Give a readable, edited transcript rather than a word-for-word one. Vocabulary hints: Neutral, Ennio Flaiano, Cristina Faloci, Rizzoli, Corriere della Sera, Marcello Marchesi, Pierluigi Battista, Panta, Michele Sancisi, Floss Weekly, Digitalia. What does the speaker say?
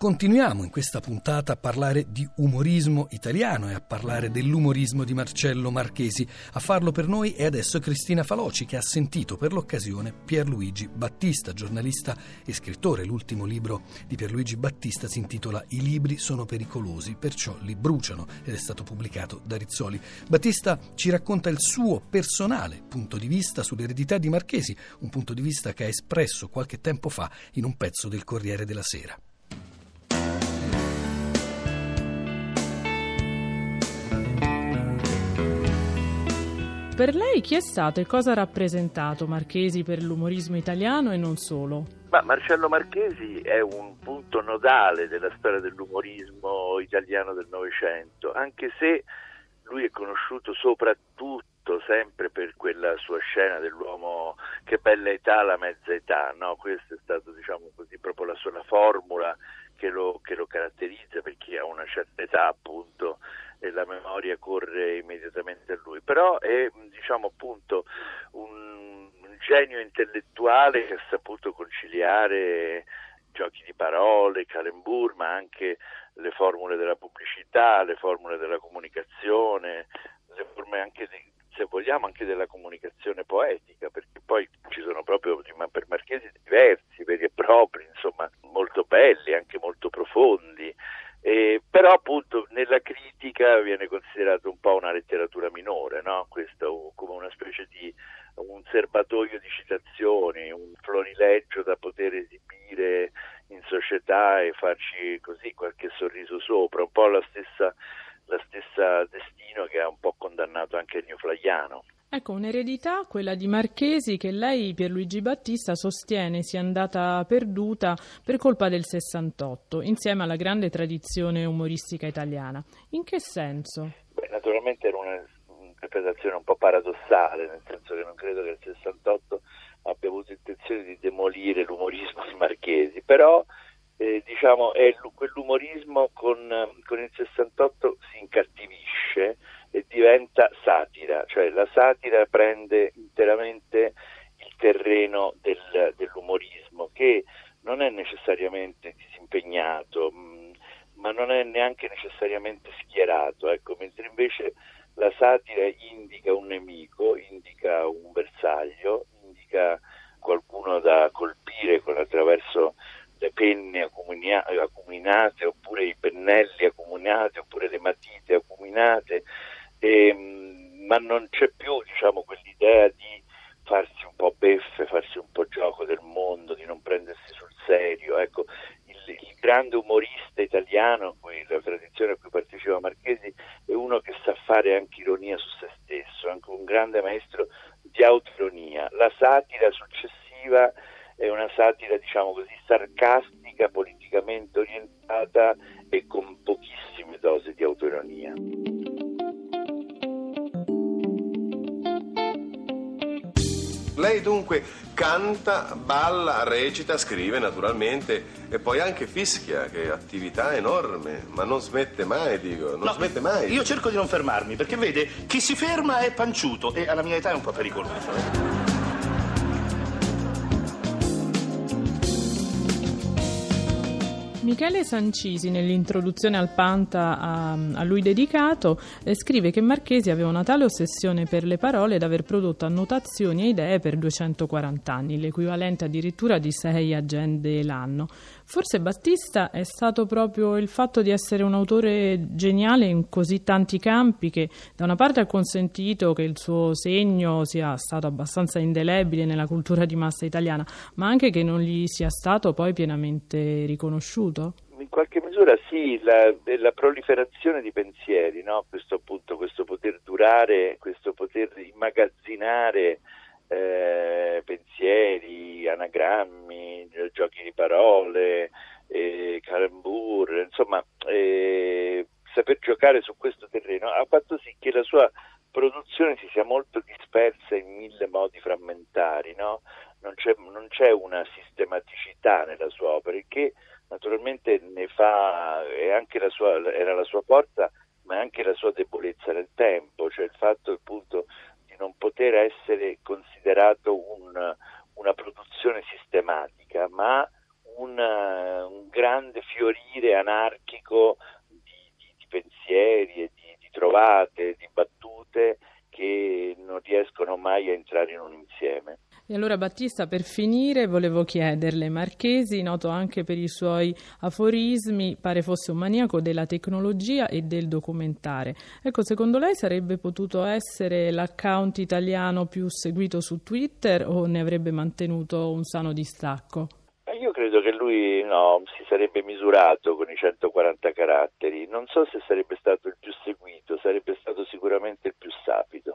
Continuiamo in questa puntata a parlare di umorismo italiano e a parlare dell'umorismo di Marcello Marchesi. A farlo per noi è adesso Cristina Faloci, che ha sentito per l'occasione Pierluigi Battista, giornalista e scrittore. L'ultimo libro di Pierluigi Battista si intitola «I libri sono pericolosi, perciò li bruciano» ed è stato pubblicato da Rizzoli. Battista ci racconta il suo personale punto di vista sull'eredità di Marchesi, un punto di vista che ha espresso qualche tempo fa in un pezzo del Corriere della Sera. Per lei chi è stato e cosa ha rappresentato Marchesi per l'umorismo italiano e non solo? Ma Marcello Marchesi è un punto nodale della storia dell'umorismo italiano del Novecento, anche se lui è conosciuto soprattutto sempre per quella sua scena dell'uomo che bella età, la mezza età, no? Questa è stata, diciamo così, proprio la sola formula che lo caratterizza, per chi ha una certa età appunto e la memoria corre immediatamente a lui, però è appunto un genio intellettuale che ha saputo conciliare giochi di parole, calembur, ma anche le formule della pubblicità, le formule della comunicazione, le forme anche anche della comunicazione poetica, perché poi ci sono proprio per Marchesi diversi, veri e propri, molto belli, anche molto profondi. Però appunto nella critica viene considerato un po' una letteratura minore, no? Questo come una specie di un serbatoio di citazioni, un florileggio da poter esibire in società e farci così qualche sorriso sopra, un po' la stessa destino che ha un po' condannato anche il Ennio Flaiano. Ecco, un'eredità, quella di Marchesi, che lei, Pierluigi Battista, sostiene sia andata perduta per colpa del 68, insieme alla grande tradizione umoristica italiana. In che senso? Beh, naturalmente era un'interpretazione un po' paradossale, nel senso che non credo che il 68 abbia avuto intenzione di demolire l'umorismo di Marchesi, però è quell'umorismo con il 68 si incattivisce e diventa satira, cioè la satira prende interamente il terreno dell'umorismo, che non è necessariamente disimpegnato, ma non è neanche necessariamente schierato, ecco, mentre invece la satira indica un nemico, indica un bersaglio, indica qualcuno da colpire attraverso le penne acuminate, oppure i pennelli acuminati, oppure le matite acuminate. Ma non c'è più quell'idea di farsi un po' beffe, farsi un po' gioco del mondo, di non prendersi sul serio. Ecco, il grande umorista italiano, la tradizione a cui partecipa Marchesi, è uno che sa fare anche ironia su se stesso, anche un grande maestro di autoironia. La satira successiva è una satira sarcastica, politicamente orientata e con pochissime dosi di autoironia. Lei dunque canta, balla, recita, scrive naturalmente e poi anche fischia, che attività enorme, ma non smette mai, smette mai. Io cerco di non fermarmi, perché vede, chi si ferma è panciuto e alla mia età è un po' pericoloso. Michele Sancisi, nell'introduzione al Panta a lui dedicato, scrive che Marchesi aveva una tale ossessione per le parole da aver prodotto annotazioni e idee per 240 anni, l'equivalente addirittura di 6 agende l'anno. Forse Battista è stato proprio il fatto di essere un autore geniale in così tanti campi, che da una parte ha consentito che il suo segno sia stato abbastanza indelebile nella cultura di massa italiana, ma anche che non gli sia stato poi pienamente riconosciuto. In qualche misura sì, la proliferazione di pensieri, no? Questo poter durare, questo poter immagazzinare pensieri, anagrammi, giochi di parole, calembur, saper giocare su questo terreno ha fatto sì che la sua produzione si sia molto dispersa in mille modi frammentari, no? Non c'è una sistematicità nella sua opera, che naturalmente era la sua forza, ma anche la sua debolezza nel tempo, cioè il fatto appunto di non poter essere considerato una produzione sistematica, ma un grande fiorire anarchico di pensieri e di trovate, di battute che non riescono mai a entrare in un insieme. E allora Battista, per finire, volevo chiederle, Marchesi, noto anche per i suoi aforismi, pare fosse un maniaco della tecnologia e del documentare. Ecco, secondo lei sarebbe potuto essere l'account italiano più seguito su Twitter o ne avrebbe mantenuto un sano distacco? Io credo che lui si sarebbe misurato con i 140 caratteri. Non so se sarebbe stato il più seguito, sarebbe stato sicuramente il più sapido.